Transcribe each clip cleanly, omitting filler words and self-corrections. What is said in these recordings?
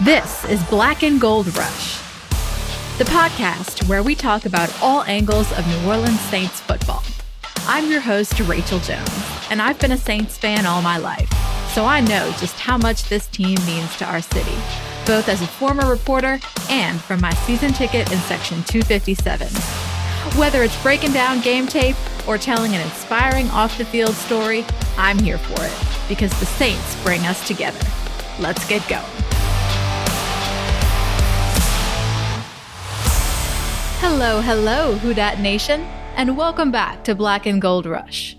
This is Black and Gold Rush, the podcast where we talk about all angles of New Orleans Saints football. I'm your host, Rachel Jones, and I've been a Saints fan all my life, so I know just how much this team means to our city, both as a former reporter and from my season ticket in Section 257. Whether it's breaking down game tape or telling an inspiring off-the-field story, I'm here for it, because the Saints bring us together. Let's get going. Hello, hello, Houdat Nation, and welcome back to Black and Gold Rush.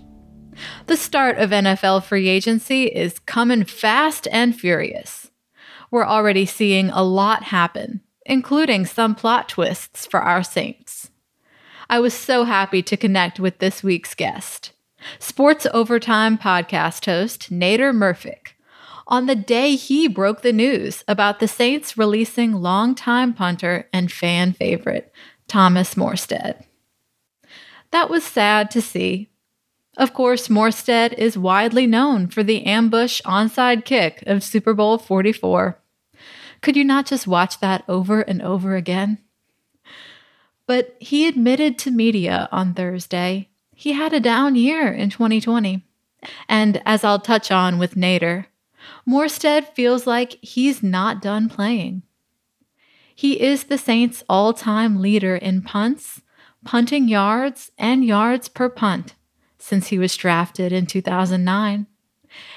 The start of NFL free agency is coming fast and furious. We're already seeing a lot happen, including some plot twists for our Saints. I was so happy to connect with this week's guest, Sports Overtime podcast host Nader Murphick, on the day he broke the news about the Saints releasing longtime punter and fan favorite Thomas Morstead. That was sad to see. Of course, Morstead is widely known for the ambush onside kick of Super Bowl 44. Could you not just watch that over and over again? But he admitted to media on Thursday he had a down year in 2020. And as I'll touch on with Nader, Morstead feels like he's not done playing. He is the Saints' all-time leader in punts, punting yards, and yards per punt since he was drafted in 2009,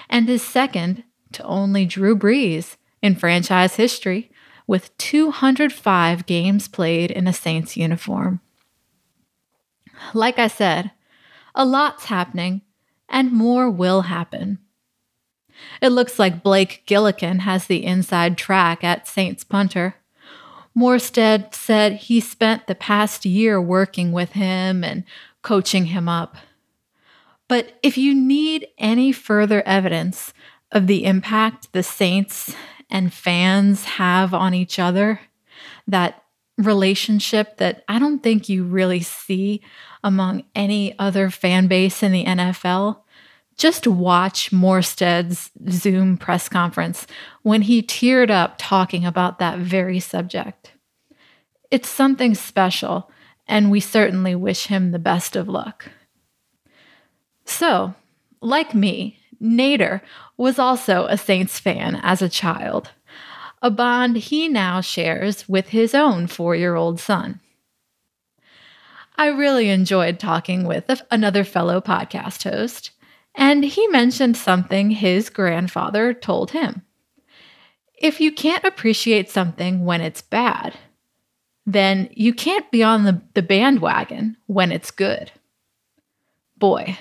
and is second to only Drew Brees in franchise history with 205 games played in a Saints uniform. Like I said, a lot's happening, and more will happen. It looks like Blake Gillikin has the inside track at Saints punter. Morstead said he spent the past year working with him and coaching him up. But if you need any further evidence of the impact the Saints and fans have on each other, that relationship that I don't think you really see among any other fan base in the NFL, just watch Morstead's Zoom press conference when he teared up talking about that very subject. It's something special, and we certainly wish him the best of luck. So, like me, Nader was also a Saints fan as a child, a bond he now shares with his own 4-year-old son. I really enjoyed talking with another fellow podcast host, and he mentioned something his grandfather told him. If you can't appreciate something when it's bad, then you can't be on the bandwagon when it's good. Boy,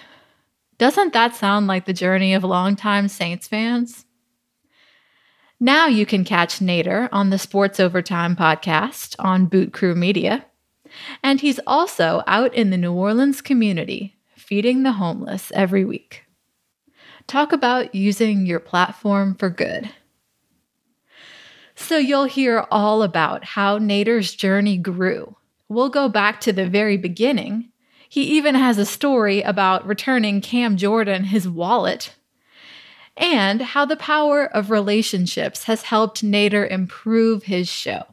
doesn't that sound like the journey of longtime Saints fans? Now you can catch Nader on the Sports Overtime podcast on Boot Crew Media, and he's also out in the New Orleans community feeding the homeless every week. Talk about using your platform for good. So you'll hear all about how Nader's journey grew. We'll go back to the very beginning. He even has a story about returning Cam Jordan his wallet, and how the power of relationships has helped Nader improve his show.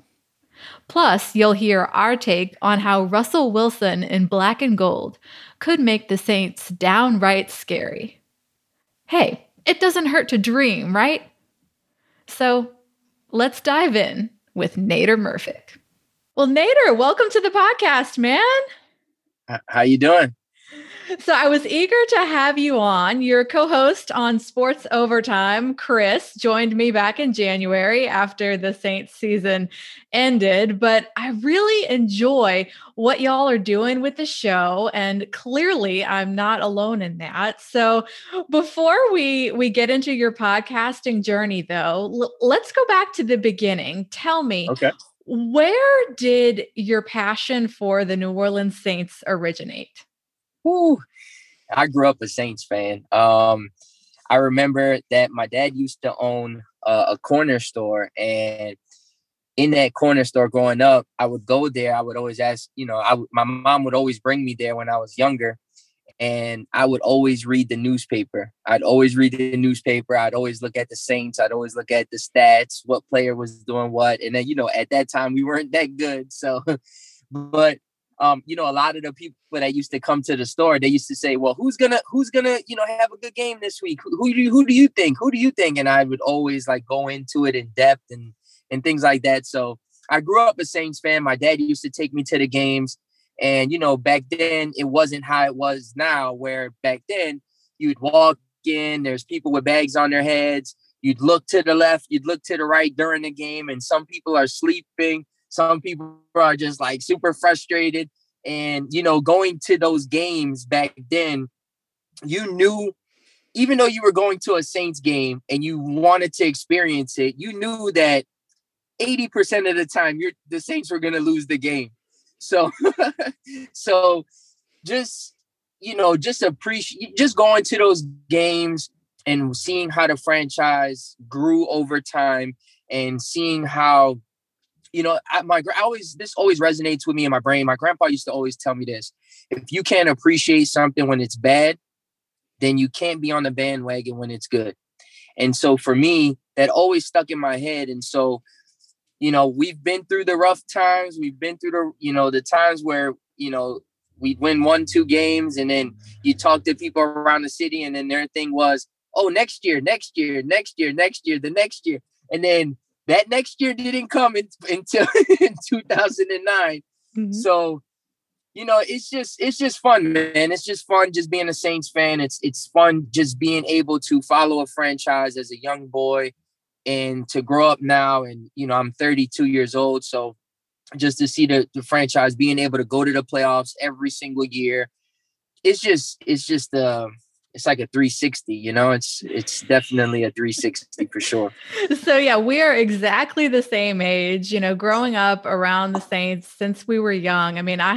Plus, you'll hear our take on how Russell Wilson in black and gold could make the Saints downright scary. Hey, it doesn't hurt to dream, right? So let's dive in with Nader Murphick. Well, Nader, welcome to the podcast, man. How you doing? So I was eager to have you on. Your co-host on Sports Overtime, Chris, joined me back in January after the Saints season ended, but I really enjoy what y'all are doing with the show, and clearly I'm not alone in that. So before we get into your podcasting journey, though, let's go back to the beginning. Tell me, where did your passion for the New Orleans Saints originate? Woo. I grew up a Saints fan. I remember that my dad used to own a corner store, and in that corner store growing up, I would go there. I would always ask, my mom would always bring me there when I was younger, And I would always read the newspaper. I'd always look at the Saints. I'd always look at the stats, what player was doing what. And then, you know, at that time, we weren't that good. So, but, you know, a lot of the people that used to come to the store, they used to say, well, who's gonna, you know, have a good game this week? Who do you think? And I would always like go into it in depth and things like that. So I grew up a Saints fan. My dad used to take me to the games. And, you know, back then it wasn't how it was now, where back then you'd walk in, there's people with bags on their heads. You'd look to the left, you'd look to the right during the game. And some people are sleeping. Some people are just like super frustrated. And, you know, going to those games back then, you knew, even though you were going to a Saints game and you wanted to experience it, you knew that 80% of the time the Saints were going to lose the game. So just, you know, just going to those games and seeing how the franchise grew over time and seeing how, you know, this always resonates with me in my brain. My grandpa used to always tell me this: if you can't appreciate something when it's bad, then you can't be on the bandwagon when it's good. And so for me, that always stuck in my head. And so, you know, we've been through the rough times. We've been through the times where, you know, we'd win 1-2 games, and then you talk to people around the city, and then their thing was, oh, next year, the next year. And then that next year didn't come until in 2009. Mm-hmm. So, you know, it's just fun, man. It's just fun just being a Saints fan. It's fun just being able to follow a franchise as a young boy. And to grow up now, and, you know, I'm 32 years old. So just to see the franchise being able to go to the playoffs every single year, it's like a 360, you know, it's definitely a 360 for sure. So yeah, we are exactly the same age, you know, growing up around the Saints since we were young. I mean, I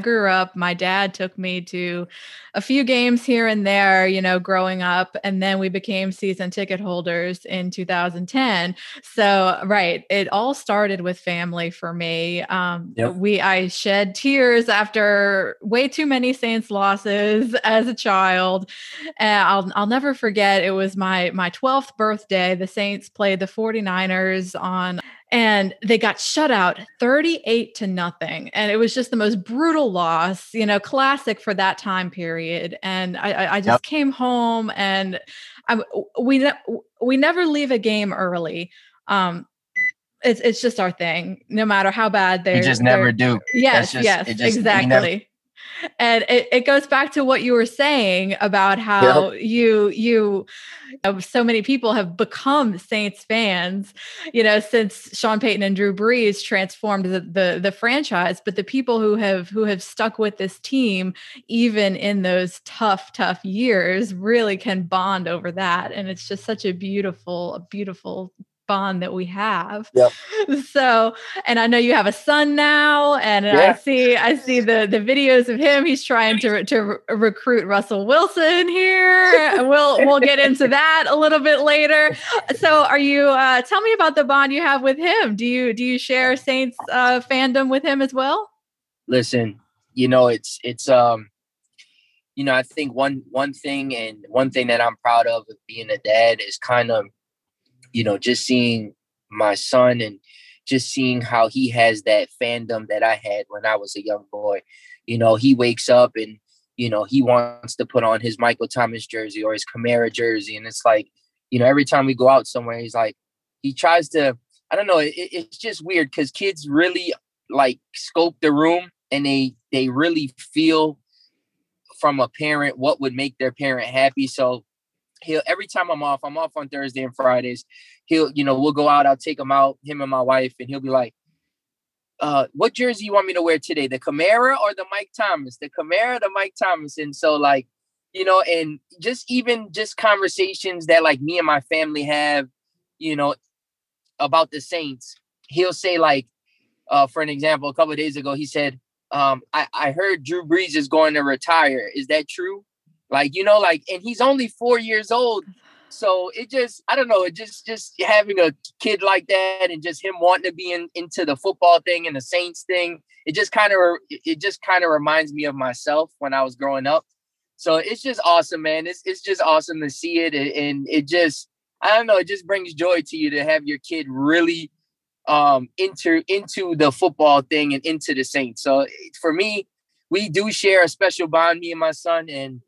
grew up, my dad took me to a few games here and there, you know, growing up, and then we became season ticket holders in 2010. So, right. It all started with family for me. Yep. I shed tears after way too many Saints losses as a child. I'll never forget. It was my 12th birthday. The Saints played the 49ers and they got shut out 38-0. And it was just the most brutal loss, you know, classic for that time period. And I just Yep. came home, and we never leave a game early. It's just our thing, no matter how bad they just never do. Yes, exactly. And it goes back to what you were saying about how Yep. you know, so many people have become Saints fans, you know, since Sean Payton and Drew Brees transformed the franchise. But the people who have stuck with this team, even in those tough years, really can bond over that. And it's just such a beautiful bond that we have. Yep. So, and I know you have a son now, and yeah. I see the videos of him. He's trying to recruit Russell Wilson here. We'll get into that a little bit later. So, are you? Tell me about the bond you have with him. Do you share Saints fandom with him as well? Listen, you know, it's you know, I think one thing that I'm proud of being a dad is kind of, you know, just seeing my son and just seeing how he has that fandom that I had when I was a young boy. You know, he wakes up and, you know, he wants to put on his Michael Thomas jersey or his Kamara jersey. And it's like, you know, every time we go out somewhere, he's like, he tries to, I don't know. It's just weird because kids really like scope the room, and they really feel from a parent what would make their parent happy. So every time I'm off on Thursday and Fridays. You know, we'll go out. I'll take him out, him and my wife, and he'll be like, what jersey you want me to wear today? The Kamara or the Mike Thomas? The Kamara, the Mike Thomas. And so, like, you know, and just conversations that like me and my family have, you know, about the Saints. He'll say, like, for an example, a couple of days ago, he said, I heard Drew Brees is going to retire. Is that true? Like, you know, like, and he's only 4 years old. So it just, I don't know, it just having a kid like that and just him wanting to be into the football thing and the Saints thing, it just kind of reminds me of myself when I was growing up. So it's just awesome, man. It's just awesome to see it. And it just, I don't know, it just brings joy to you to have your kid really into the football thing and into the Saints. So for me, we do share a special bond, me and my son. And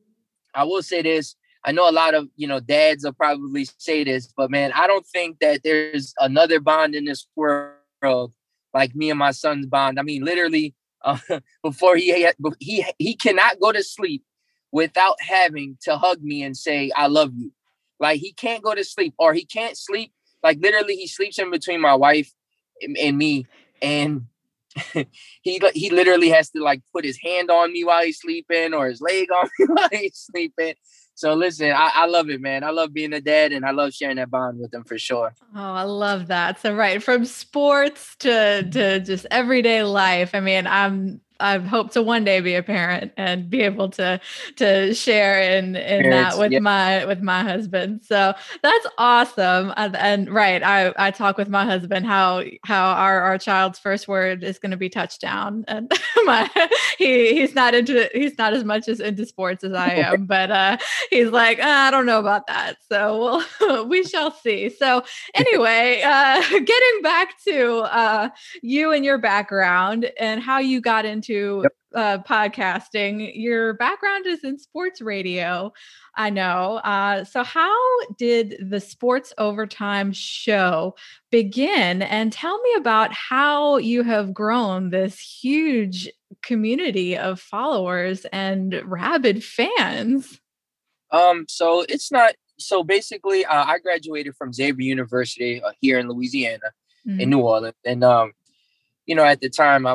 I will say this, I know a lot of, dads will probably say this, but man, I don't think that there's another bond in this world like me and my son's bond. I mean, literally, before he cannot go to sleep without having to hug me and say, I love you. Like, he can't go to sleep, or he can't sleep. Like, literally, he sleeps in between my wife and me. And he literally has to, like, put his hand on me while he's sleeping, or his leg on me while he's sleeping. So listen, I love it, man. I love being a dad, and I love sharing that bond with them for sure. Oh, I love that. So right from sports to just everyday life. I mean, I hope to one day be a parent and be able to share in that with my husband. So that's awesome. And right, I talk with my husband how our child's first word is going to be touchdown. And he's not as much as into sports as I am, but he's like, I don't know about that. So we shall see. So anyway, getting back to you and your background and how you got into podcasting. Your background is in sports radio, I know. So how did the Sports Overtime show begin? And tell me about how you have grown this huge community of followers and rabid fans. Basically, I graduated from Xavier University here in Louisiana, mm-hmm. in New Orleans. And, at the time I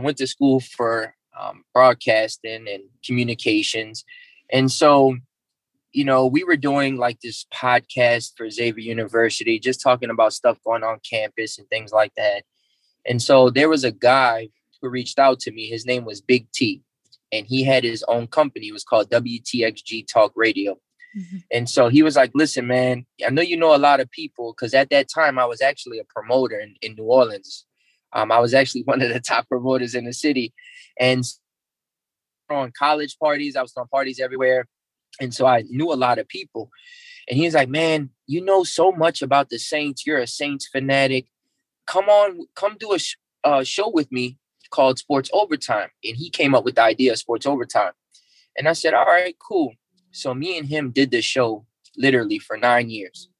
went to school for broadcasting and communications. And so, we were doing like this podcast for Xavier University, just talking about stuff going on campus and things like that. And so there was a guy who reached out to me. His name was Big T, and he had his own company. It was called WTXG Talk Radio. Mm-hmm. And so he was like, listen, man, I know you know a lot of people, because at that time I was actually a promoter in New Orleans. I was actually one of the top promoters in the city, and on college parties, I was on parties everywhere. And so I knew a lot of people, and he was like, man, you know so much about the Saints. You're a Saints fanatic. Come do a show with me called Sports Overtime. And he came up with the idea of Sports Overtime. And I said, all right, cool. So me and him did this show literally for 9 years.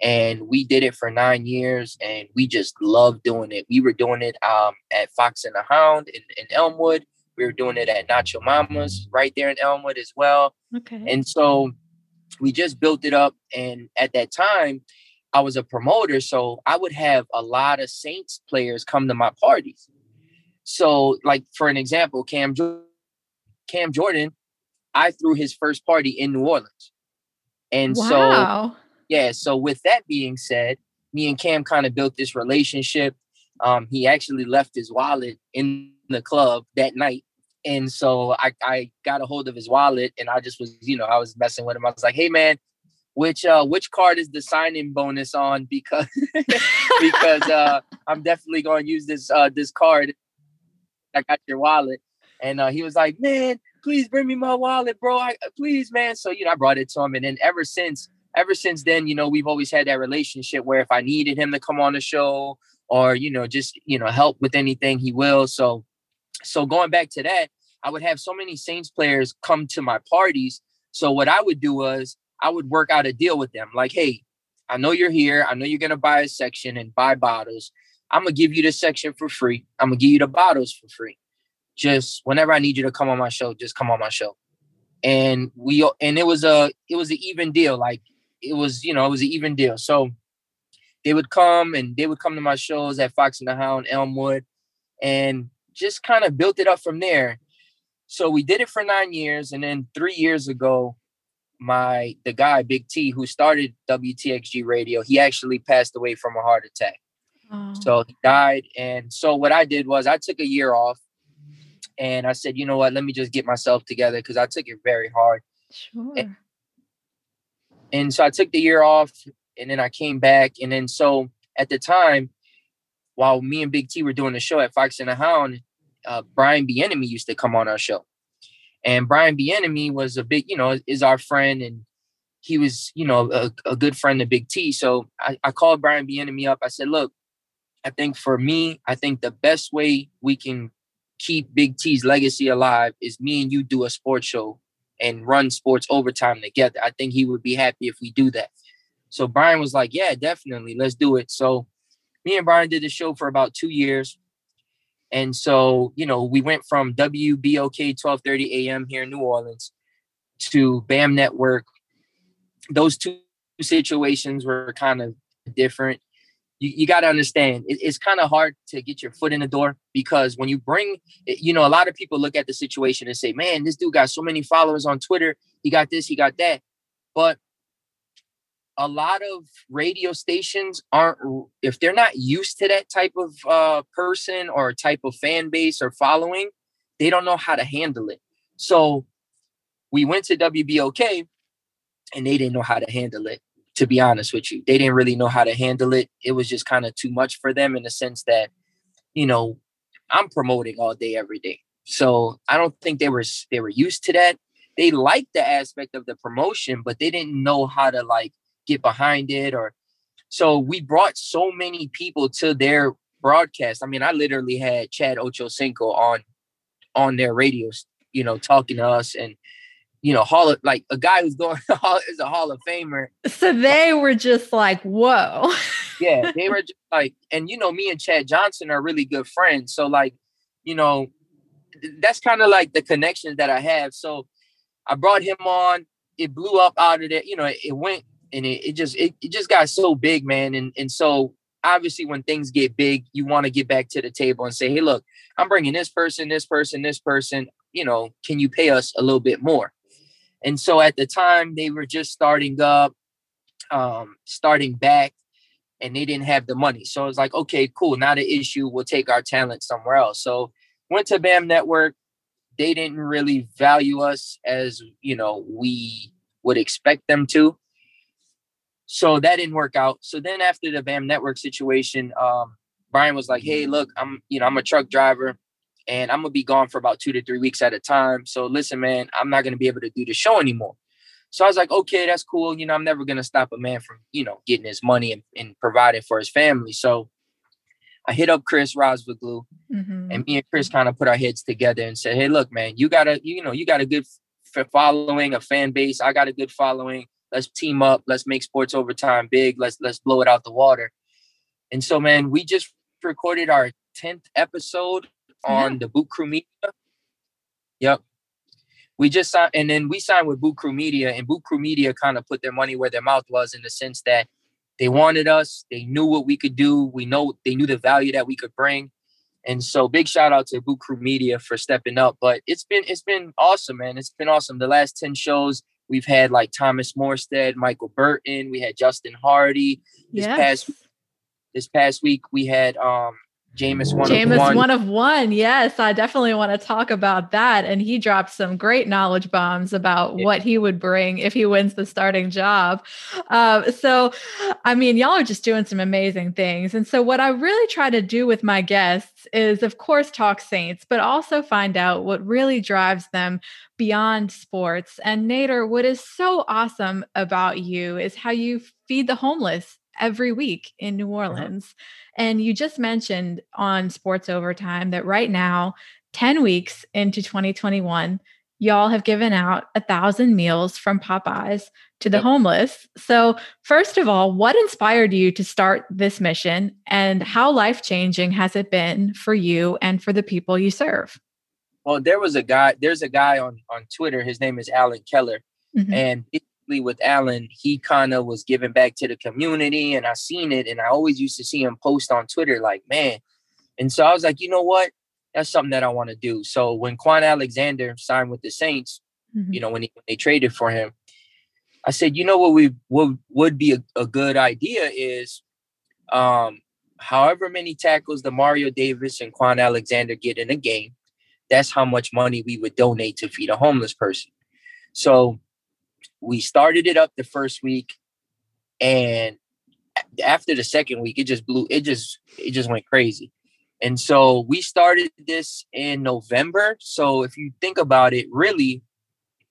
And we did it for 9 years, and we just loved doing it. We were doing it at Fox and the Hound in Elmwood. We were doing it at Nacho Mama's right there in Elmwood as well. Okay. And so we just built it up. And at that time, I was a promoter, so I would have a lot of Saints players come to my parties. So, like, for an example, Cam Jordan, I threw his first party in New Orleans. And wow. So... yeah. So with that being said, me and Cam kind of built this relationship. He actually left his wallet in the club that night. And so I got a hold of his wallet, and I just was, I was messing with him. I was like, hey, man, which card is the sign-in bonus on? Because I'm definitely going to use this card. I got your wallet. And he was like, man, please bring me my wallet, bro. Please, man. So, I brought it to him. And then ever since then, we've always had that relationship where if I needed him to come on the show or, help with anything, he will. So going back to that, I would have so many Saints players come to my parties. So what I would do was I would work out a deal with them. Like, hey, I know you're here. I know you're going to buy a section and buy bottles. I'm going to give you the section for free. I'm going to give you the bottles for free. Just whenever I need you to come on my show, just come on my show. And it was an even deal. Like, it was an even deal. So they would come to my shows at Fox and the Hound, Elmwood, and just kind of built it up from there. So we did it for 9 years. And then 3 years ago, the guy, Big T, who started WTXG Radio, he actually passed away from a heart attack. Oh. So he died. And so what I did was I took a year off, and I said, you know what, let me just get myself together, because I took it very hard. Sure. And so I took the year off, and then I came back. And then so at the time, while me and Big T were doing the show at Fox and the Hound, Brian Bien-Aimé used to come on our show. And Brian Bien-Aimé was a big, you know, is our friend. And he was, you know, a good friend to Big T. So I called Brian Bien-Aimé up. I said, look, I think for me, I think the best way we can keep Big T's legacy alive is me and you do a sports show and run Sports Overtime together. I think he would be happy if we do that. So Brian was like, yeah, definitely. Let's do it. So me and Brian did the show for about 2 years. And so, you know, we went from WBOK 1230 AM here in New Orleans to BAM Network. Those two situations were kind of different. You got to understand, it's kind of hard to get your foot in the door, because when you bring, you know, a lot of people look at the situation and say, man, this dude got so many followers on Twitter. He got this, he got that. But a lot of radio stations aren't, if they're not used to that type of person or type of fan base or following, they don't know how to handle it. So we went to WBOK and they didn't know how to handle it. To be honest with you, they didn't really know how to handle it. It was just kind of too much for them in the sense that, you know, I'm promoting all day, every day. So I don't think they were used to that. They liked the aspect of the promotion, but they didn't know how to like get behind it. Or so we brought so many people to their broadcast. I mean, I literally had Chad Ochocinco on their radios, you know, talking to us, and you know, like a guy who's going is a Hall of Famer. So they were just like, whoa. Yeah, they were just like, and, you know, me and Chad Johnson are really good friends. So, like, you know, that's kind of like the connections that I have. So I brought him on. It blew up out of there. You know, it went and it just got so big, man. And so obviously when things get big, you want to get back to the table and say, hey, look, I'm bringing this person, this person, this person. You know, can you pay us a little bit more? And so at the time they were just starting up, starting back, and they didn't have the money. So it's like, okay, cool. Not an issue. We'll take our talent somewhere else. So went to BAM Network. They didn't really value us as, you know, we would expect them to. So that didn't work out. So then after the BAM Network situation, Brian was like, hey, look, I'm a truck driver. And I'm going to be gone for about 2 to 3 weeks at a time. So listen, man, I'm not going to be able to do the show anymore. So I was like, okay, that's cool. You know, I'm never going to stop a man from, you know, getting his money and providing for his family. So I hit up Chris Rosviglu, and me and Chris kind of put our heads together and said, hey, look, man, you got a good following, a fan base. I got a good following. Let's team up. Let's make Sports Overtime big. Let's blow it out the water. And so, man, we just recorded our 10th episode on the Boot Crew Media. Yep. We just signed, and then we signed with Boot Crew Media, and Boot Crew Media kind of put their money where their mouth was, in the sense that they wanted us. They knew what we could do. They knew the value that we could bring. And so big shout out to Boot Crew Media for stepping up. But it's been awesome, man. It's been awesome. The last 10 shows we've had, like, Thomas Morstead, Michael Burton. We had Justin Hardy. This past week we had Jameis, one of one. Yes, I definitely want to talk about that. And he dropped some great knowledge bombs about what he would bring if he wins the starting job. So, I mean, y'all are just doing some amazing things. And so what I really try to do with my guests is, of course, talk Saints, but also find out what really drives them beyond sports. And Nader, what is so awesome about you is how you feed the homeless every week in New Orleans. And you just mentioned on Sports Overtime that right now, 10 weeks into 2021, y'all have given out 1,000 meals from Popeyes to the homeless. So first of all, what inspired you to start this mission, and how life-changing has it been for you and for the people you serve? Well, there's a guy on Twitter. His name is Alan Keller. And with Alan, he kind of was giving back to the community, and I seen it, and I always used to see him post on Twitter, like, man. And so I was like, you know what? That's something that I want to do. So when Kwon Alexander signed with the Saints, you know, when they traded for him, I said, you know what would be a good idea is, however many tackles Demario Davis and Kwon Alexander get in a game, that's how much money we would donate to feed a homeless person. So we started it up the first week, and after the second week, it just blew. It just went crazy. And so we started this in November. So if you think about it, really,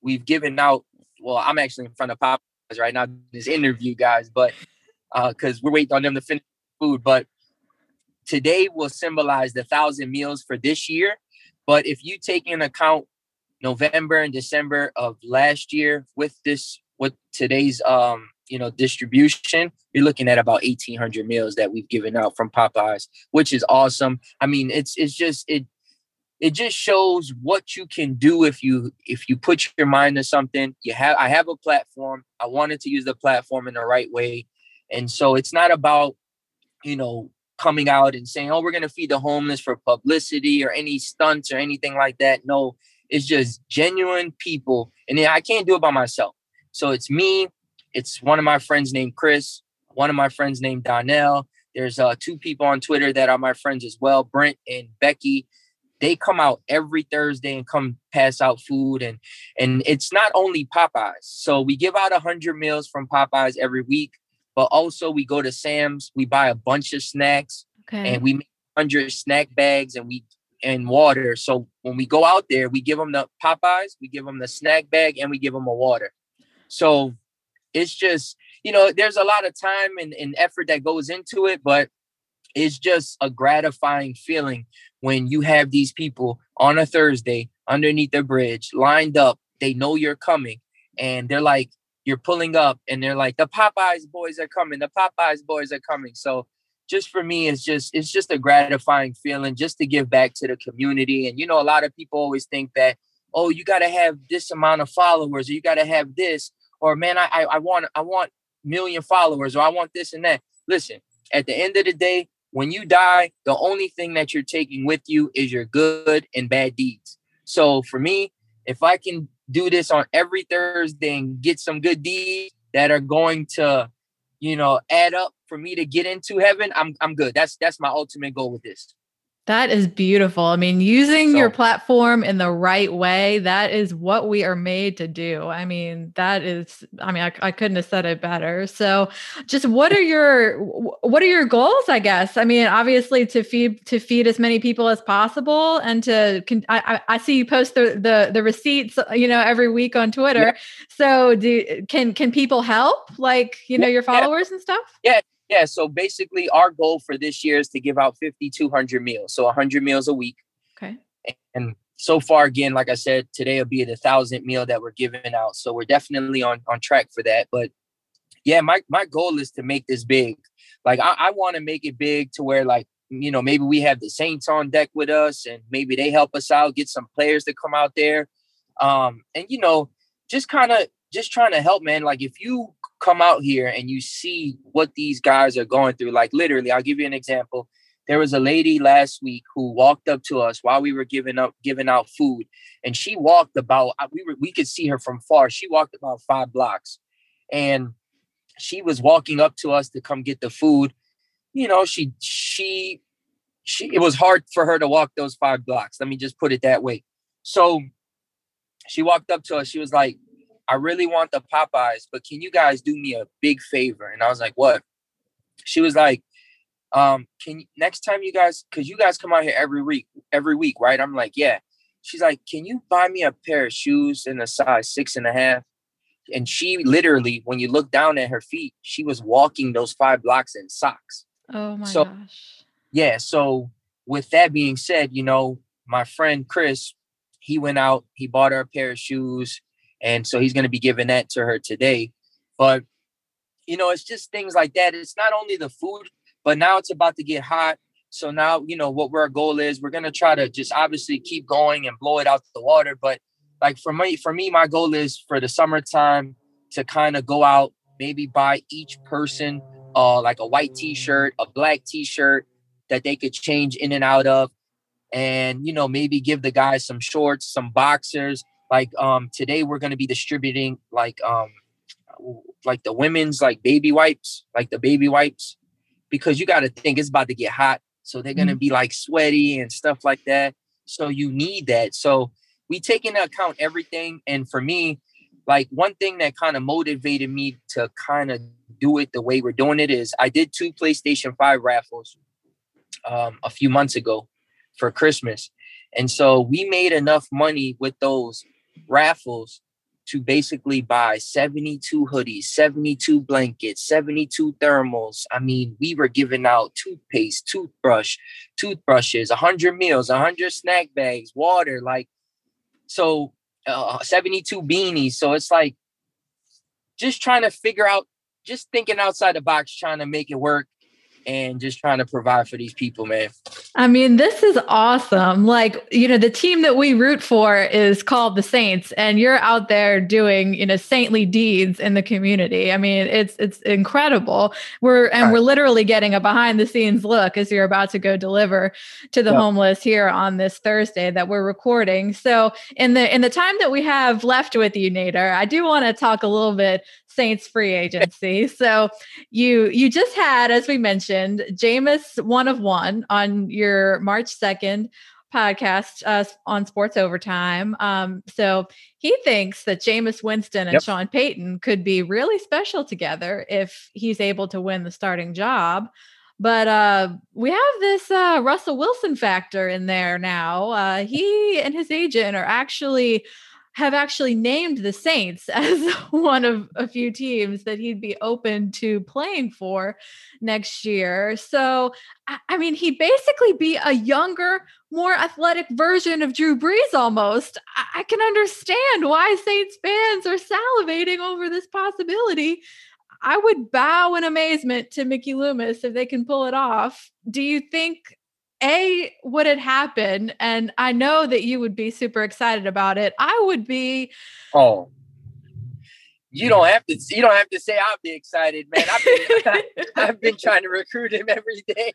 we've given out. Well, I'm actually in front of Popeyes right now, this interview, guys, but because we're waiting on them to finish food. But today will symbolize the 1,000 meals for this year. But if you take into account November and December of last year with today's distribution, you're looking at about 1,800 meals that we've given out from Popeyes, which is awesome. I mean, it just shows what you can do if you put your mind to something. I have a platform. I wanted to use the platform in the right way. And so it's not about, coming out and saying, oh, we're going to feed the homeless for publicity or any stunts or anything like that. No, it's just genuine people. And I can't do it by myself. So it's me. It's one of my friends named Chris, one of my friends named Donnell. There's two people on Twitter that are my friends as well, Brent and Becky. They come out every Thursday and come pass out food. And it's not only Popeyes. So we give out 100 meals from Popeyes every week, but also we go to Sam's, we buy a bunch of snacks, and we make 100 snack bags and water. So when we go out there, we give them the Popeyes, we give them the snack bag, and we give them a water. So it's just, there's a lot of time and effort that goes into it, but it's just a gratifying feeling when you have these people on a Thursday underneath the bridge lined up. They know you're coming, and they're like, you're pulling up, and they're like, the Popeyes boys are coming. The Popeyes boys are coming. So just for me, it's just a gratifying feeling just to give back to the community. And, a lot of people always think that, oh, you got to have this amount of followers, or you got to have this, or man, I want million followers, or I want this and that. Listen, at the end of the day, when you die, the only thing that you're taking with you is your good and bad deeds. So for me, if I can do this on every Thursday and get some good deeds that are going to, add up for me to get into heaven, I'm good. That's my ultimate goal with this. That is beautiful. I mean, using your platform in the right way, that is what we are made to do. I mean, I couldn't have said it better. So just what are your goals, I guess? I mean, obviously to feed as many people as possible, and I see you post the receipts, every week on Twitter. Yeah. So can people help, your followers and stuff? Yeah. Yeah, so basically our goal for this year is to give out 5,200 meals, so 100 meals a week. Okay. And so far, again, like I said, today will be the 1,000th meal that we're giving out, so we're definitely on track for that. But yeah, my goal is to make this big. I want to make it big to where, maybe we have the Saints on deck with us, and maybe they help us out, get some players to come out there. Just trying to help, man. If you come out here and you see what these guys are going through, literally, I'll give you an example. There was a lady last week who walked up to us while we were giving out food, and she walked about. We could see her from far. She walked about 5 blocks, and she was walking up to us to come get the food. She it was hard for her to walk those 5 blocks. Let me just put it that way. So she walked up to us. She was like, I really want the Popeyes, but can you guys do me a big favor? And I was like, what? She was like, next time you guys, cause you guys come out here every week, right? I'm like, yeah. She's like, can you buy me a pair of shoes in a size 6.5? And she literally, when you look down at her feet, she was walking those 5 blocks in socks. Oh my gosh. Yeah. So with that being said, my friend Chris, he went out, he bought her a pair of shoes. And so he's going to be giving that to her today. But, it's just things like that. It's not only the food, but now it's about to get hot. So now, what our goal is, we're going to try to just obviously keep going and blow it out the water. But for me, my goal is for the summertime to kind of go out, maybe buy each person a white T-shirt, a black T-shirt that they could change in and out of. And, maybe give the guys some shorts, some boxers. Today we're going to be distributing the women's baby wipes, because you got to think it's about to get hot. So they're going to be sweaty and stuff like that. So you need that. So we take into account everything. And for me, like one thing that kind of motivated me to kind of do it the way we're doing it is I did 2 PlayStation 5 raffles a few months ago for Christmas. And so we made enough money with those raffles to basically buy 72 hoodies, 72 blankets, 72 thermals. I mean, we were giving out toothpaste, toothbrushes, 100 meals, 100 snack bags, water, like, so 72 beanies. So it's like just trying to figure out, just thinking outside the box, trying to make it work. And just trying to provide for these people, man. I mean, this is awesome. Like, you know, the team that we root for is called the Saints, and you're out there doing, you know, saintly deeds in the community. I mean, it's incredible. We're literally getting a behind the scenes look as you're about to go deliver to the homeless here on this Thursday that we're recording. So in the time that we have left with you, Nader, I do want to talk a little bit Saints free agency. So you just had, as we mentioned, Jameis 1 of 1 on your March 2nd podcast on Sports Overtime. So he thinks that Jameis Winston and Sean Payton could be really special together if he's able to win the starting job. But we have this Russell Wilson factor in there now. He and his agent are have actually named the Saints as one of a few teams that he'd be open to playing for next year. So, I mean, he'd basically be a younger, more athletic version of Drew Brees almost. I can understand why Saints fans are salivating over this possibility. I would bow in amazement to Mickey Loomis if they can pull it off. Do you think would it happen? And I know that you would be super excited about it. I would be. Oh, you don't have to say I'll be excited, man. I've been trying to recruit him every day.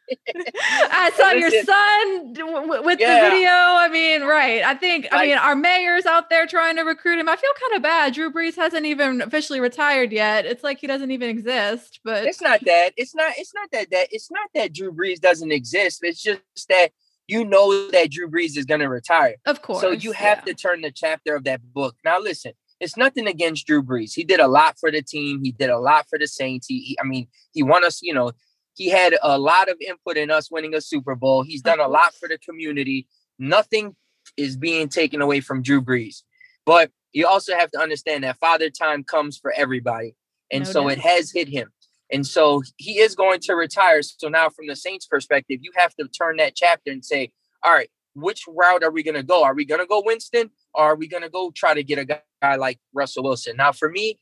I saw your son with the video. I mean, right. I think, like, I mean, our mayor's out there trying to recruit him. I feel kind of bad. Drew Brees hasn't even officially retired yet. It's like he doesn't even exist, but it's not that. It's not that Drew Brees doesn't exist. It's just that you know that Drew Brees is going to retire. Of course. So you have to turn the chapter of that book. Now, listen. It's nothing against Drew Brees. He did a lot for the team. He did a lot for the Saints. He won us, you know, he had a lot of input in us winning a Super Bowl. He's done a lot for the community. Nothing is being taken away from Drew Brees. But you also have to understand that father time comes for everybody. And so it has hit him. And so he is going to retire. So now from the Saints perspective, you have to turn that chapter and say, all right, which route are we going to go? Are we going to go Winston? Or are we going to go try to get a guy like Russell Wilson? Now, for me,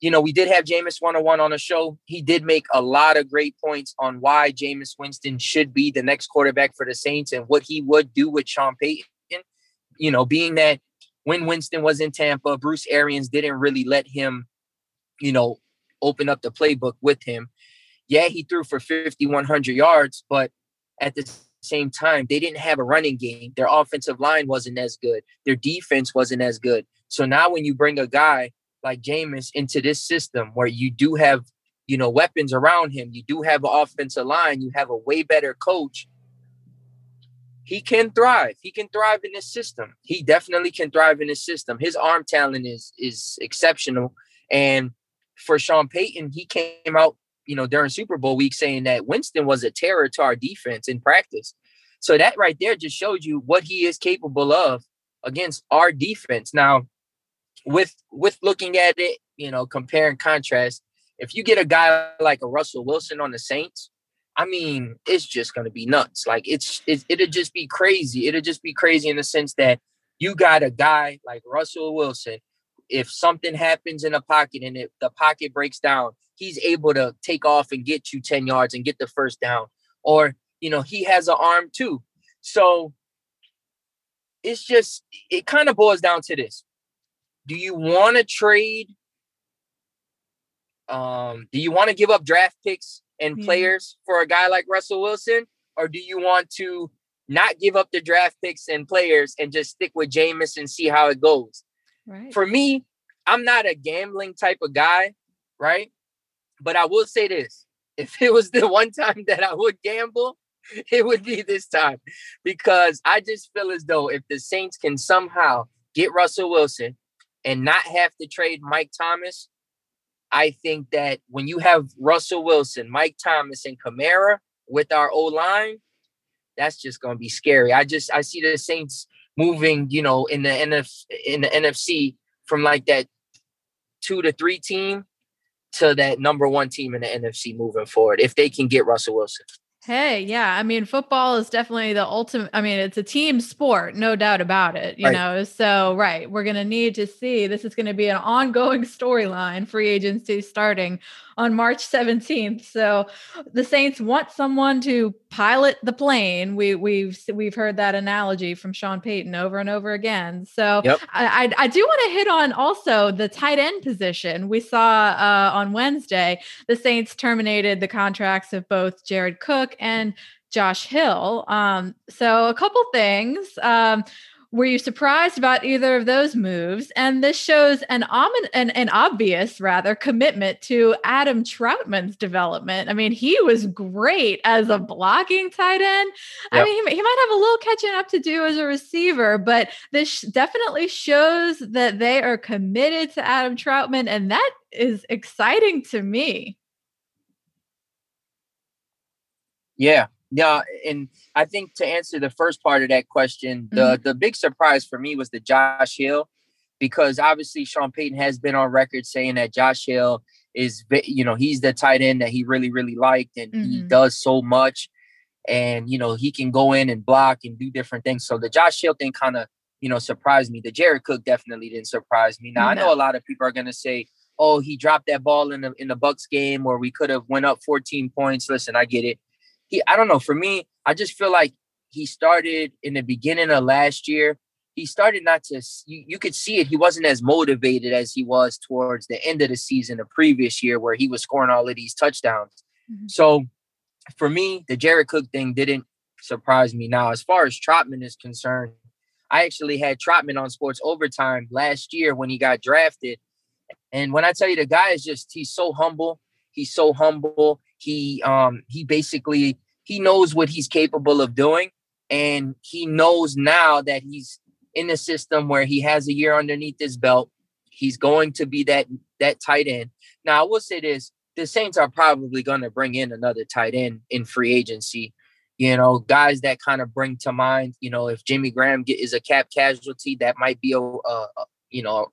you know, we did have Jameis 101 on the show. He did make a lot of great points on why Jameis Winston should be the next quarterback for the Saints and what he would do with Sean Payton. You know, being that when Winston was in Tampa, Bruce Arians didn't really let him, you know, open up the playbook with him. Yeah, he threw for 5,100 yards, but at the same time, they didn't have a running game. Their offensive line wasn't as good. Their defense wasn't as good. So now when you bring a guy like Jameis into this system where you do have, you know, weapons around him, you do have an offensive line, you have a way better coach, he can thrive. He can thrive in this system. He definitely can thrive in this system. His arm talent is exceptional. And for Sean Payton, he came out, you know, during Super Bowl week saying that Winston was a terror to our defense in practice. So that right there just showed you what he is capable of against our defense. Now, with looking at it, you know, compare and contrast, if you get a guy like a Russell Wilson on the Saints, I mean, it's just going to be nuts. Like, it'll just be crazy. It'll just be crazy in the sense that you got a guy like Russell Wilson. If something happens in a pocket and if the pocket breaks down, he's able to take off and get you 10 yards and get the first down. Or, you know, he has an arm too. So it's just, it kind of boils down to this. Do you want to trade? Do you want to give up draft picks and players for a guy like Russell Wilson? Or do you want to not give up the draft picks and players and just stick with Jameis and see how it goes? Right. For me, I'm not a gambling type of guy, right? But I will say this, if it was the one time that I would gamble, it would be this time, because I just feel as though if the Saints can somehow get Russell Wilson, and not have to trade Mike Thomas, I think that when you have Russell Wilson, Mike Thomas, and Kamara with our O-line, that's just going to be scary. I see the Saints moving, you know, in the NFC from like that 2 to 3 team to that number 1 team in the NFC moving forward, if they can get Russell Wilson. Hey, yeah. I mean, football is definitely the ultimate. I mean, it's a team sport, no doubt about it, you know? So, right. We're going to need to see, this is going to be an ongoing storyline, free agency starting on March 17th. So the Saints want someone to pilot the plane. We've heard that analogy from Sean Payton over and over again. So yep. I do want to hit on also the tight end position. We saw on Wednesday, the Saints terminated the contracts of both Jared Cook and Josh Hill. So a couple things. Were you surprised about either of those moves? And this shows an obvious, rather, commitment to Adam Trautman's development. I mean, he was great as a blocking tight end. Yep. I mean, he might have a little catching up to do as a receiver, but this definitely shows that they are committed to Adam Trautman, and that is exciting to me. Yeah. Yeah, and I think to answer the first part of that question, the big surprise for me was the Josh Hill, because obviously Sean Payton has been on record saying that Josh Hill is, you know, he's the tight end that he really, really liked, and he does so much, and, you know, he can go in and block and do different things. So the Josh Hill thing kind of, you know, surprised me. The Jared Cook definitely didn't surprise me. Now, I know a lot of people are going to say, oh, he dropped that ball in the Bucs game, or we could have went up 14 points. Listen, I get it. I don't know. For me, I just feel like he started in the beginning of last year. He started not to, you could see it. He wasn't as motivated as he was towards the end of the season the previous year, where he was scoring all of these touchdowns. Mm-hmm. So for me, the Jared Cook thing didn't surprise me. Now, as far as Trautman is concerned, I actually had Trautman on Sports Overtime last year when he got drafted. And when I tell you, the guy is just, he's so humble. He's so humble. He basically, he knows what he's capable of doing, and he knows now that he's in a system where he has a year underneath his belt. He's going to be that tight end. Now, I will say this, the Saints are probably going to bring in another tight end in free agency. You know, guys that kind of bring to mind, you know, if Jimmy Graham is a cap casualty, that might be a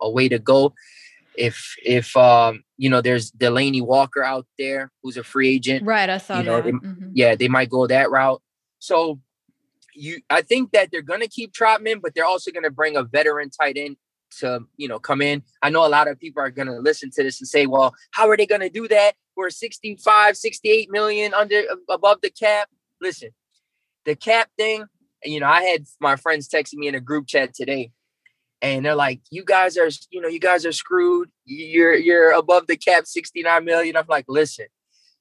way to go. If you know, there's Delaney Walker out there who's a free agent. Right, I saw that. Yeah, they might go that route. So I think that they're going to keep Trautman, but they're also going to bring a veteran tight end to, you know, come in. I know a lot of people are going to listen to this and say, well, how are they going to do that? We're 65, 68 million above the cap. Listen, the cap thing, you know, I had my friends texting me in a group chat today. And they're like, you guys are screwed. You're above the cap, 69 million. I'm like, listen,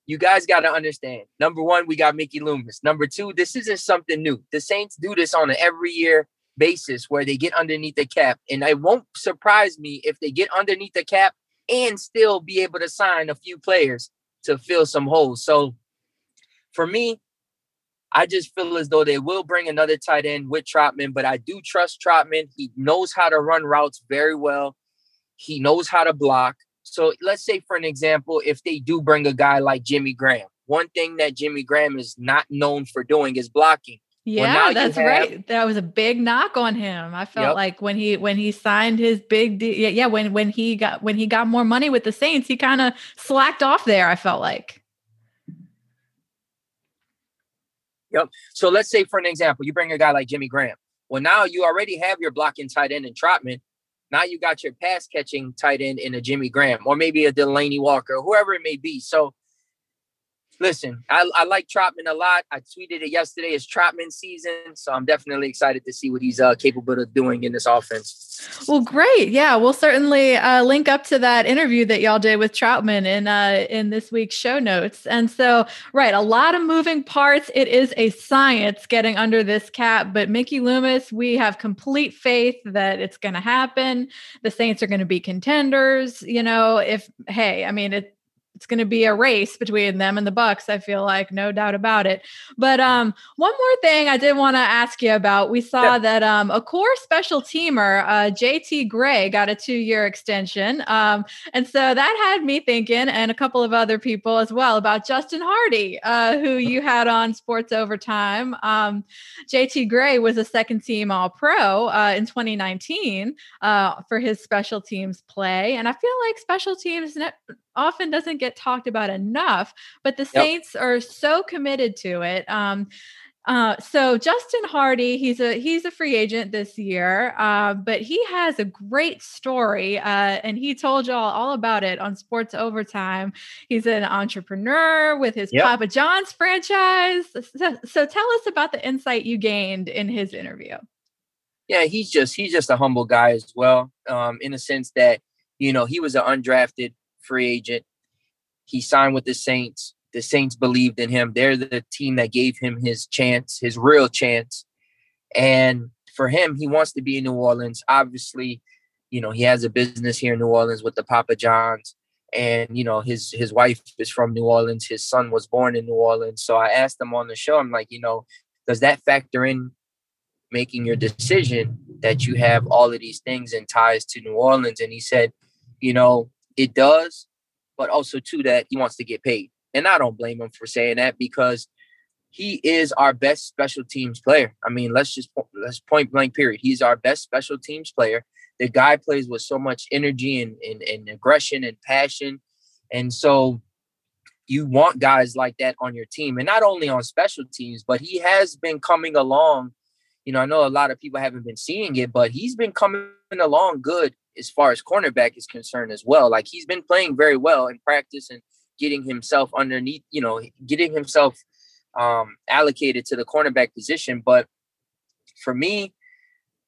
you guys got to understand. Number one, we got Mickey Loomis. Number two, this isn't something new. The Saints do this on an every year basis where they get underneath the cap. And it won't surprise me if they get underneath the cap and still be able to sign a few players to fill some holes. So for me, I just feel as though they will bring another tight end with Trautman, but I do trust Trautman. He knows how to run routes very well. He knows how to block. So let's say, for an example, if they do bring a guy like Jimmy Graham, one thing that Jimmy Graham is not known for doing is blocking. Yeah, well, that's right. That was a big knock on him. I felt like when he signed his big deal, when he got more money with the Saints, he kind of slacked off there, I felt like. Yep. So let's say, for an example, you bring a guy like Jimmy Graham. Well, now you already have your blocking tight end in Trautman. Now you got your pass catching tight end in a Jimmy Graham, or maybe a Delaney Walker, or whoever it may be. So listen, I like Trautman a lot. I tweeted it yesterday. It's Trautman season. So I'm definitely excited to see what he's capable of doing in this offense. Well, great. Yeah, we'll certainly link up to that interview that y'all did with Trautman in this week's show notes. And so, right, a lot of moving parts. It is a science getting under this cap. But Mickey Loomis, we have complete faith that it's going to happen. The Saints are going to be contenders. You know, if, hey, I mean, It's going to be a race between them and the Bucs. I feel like, no doubt about it. But one more thing I did want to ask you about. We saw that a core special teamer, J.T. Gray, got a 2-year extension. And so that had me thinking, and a couple of other people as well, about Justin Hardy, who you had on Sports Overtime. J.T. Gray was a second-team All-Pro in 2019 for his special teams play. And I feel like special teams often doesn't get talked about enough, but the Saints are so committed to it. So Justin Hardy, he's a free agent this year, but he has a great story, and he told y'all all about it on Sports Overtime. He's an entrepreneur with his Papa John's franchise. So tell us about the insight you gained in his interview. Yeah, he's just a humble guy as well, in a sense that, you know, he was an undrafted free agent. He signed with the Saints. The Saints believed in him. They're the team that gave him his chance, his real chance. And for him, he wants to be in New Orleans. Obviously, you know, he has a business here in New Orleans with the Papa John's. And, you know, his wife is from New Orleans. His son was born in New Orleans. So I asked him on the show, I'm like, you know, does that factor in making your decision that you have all of these things and ties to New Orleans? And he said, you know, it does, but also too that he wants to get paid. And I don't blame him for saying that, because he is our best special teams player. I mean, let's point blank period. He's our best special teams player. The guy plays with so much energy and aggression and passion. And so you want guys like that on your team, and not only on special teams, but he has been coming along. You know, I know a lot of people haven't been seeing it, but he's been coming along good as far as cornerback is concerned as well. Like, he's been playing very well in practice and getting himself underneath, you know, getting himself allocated to the cornerback position. But for me,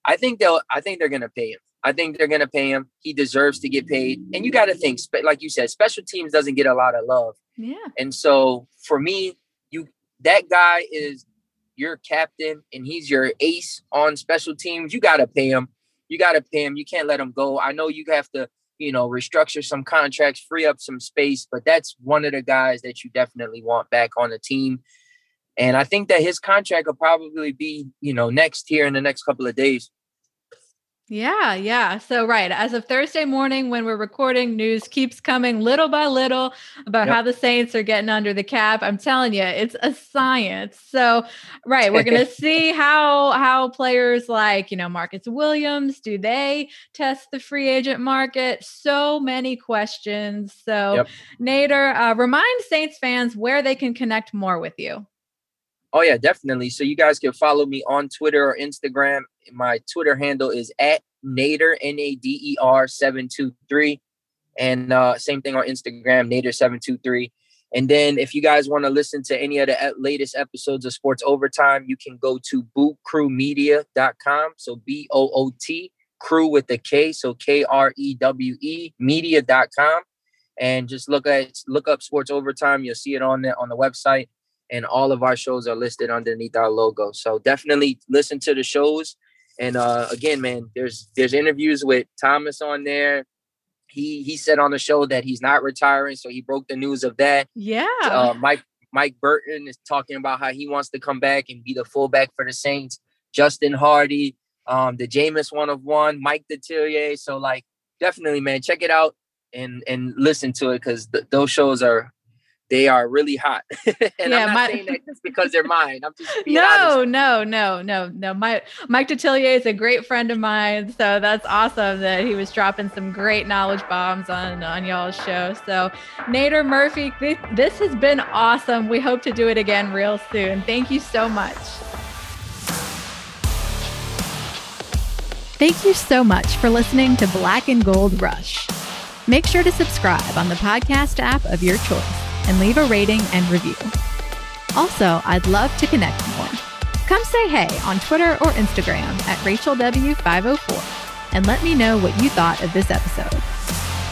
I think they're going to pay him. I think they're going to pay him. He deserves to get paid. And you got to think, like you said, special teams doesn't get a lot of love. Yeah. And so for me, that guy is your captain and he's your ace on special teams. You got to pay him. You got to pay him. You can't let him go. I know you have to, you know, restructure some contracts, free up some space, but that's one of the guys that you definitely want back on the team. And I think that his contract will probably be, you know, next year in the next couple of days. Yeah. So, right. As of Thursday morning, when we're recording, news keeps coming little by little about how the Saints are getting under the cap. I'm telling you, it's a science. So, right. We're going to see how players like, you know, Marcus Williams, do they test the free agent market? So many questions. So Nader, remind Saints fans where they can connect more with you. Oh, yeah, definitely. So you guys can follow me on Twitter or Instagram. My Twitter handle is @Nader, N-A-D-E-R 723. And same thing on Instagram, Nader 723. And then if you guys want to listen to any of the latest episodes of Sports Overtime, you can go to bootcrewmedia.com. So BOOT, crew with the K. So KREWE, media.com. And just look up Sports Overtime. You'll see it on the website. And all of our shows are listed underneath our logo. So definitely listen to the shows. And again, man, there's interviews with Thomas on there. He said on the show that he's not retiring, so he broke the news of that. Yeah. Mike Burton is talking about how he wants to come back and be the fullback for the Saints. Justin Hardy, the Jameis 1-of-1, Mike Detillier. So, like, definitely, man, check it out and listen to it, because those shows are, they are really hot. And I'm not saying that just because they're mine. I'm just being honest. No. Mike Detillier is a great friend of mine. So that's awesome that he was dropping some great knowledge bombs on y'all's show. So Nader Murphy, this has been awesome. We hope to do it again real soon. Thank you so much. Thank you so much for listening to Black and Gold Rush. Make sure to subscribe on the podcast app of your choice and leave a rating and review. Also, I'd love to connect more. Come say hey on Twitter or Instagram @RachelW504 and let me know what you thought of this episode.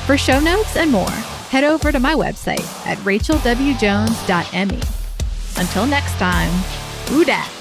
For show notes and more, head over to my website at rachelwjones.me. Until next time, ooh dat!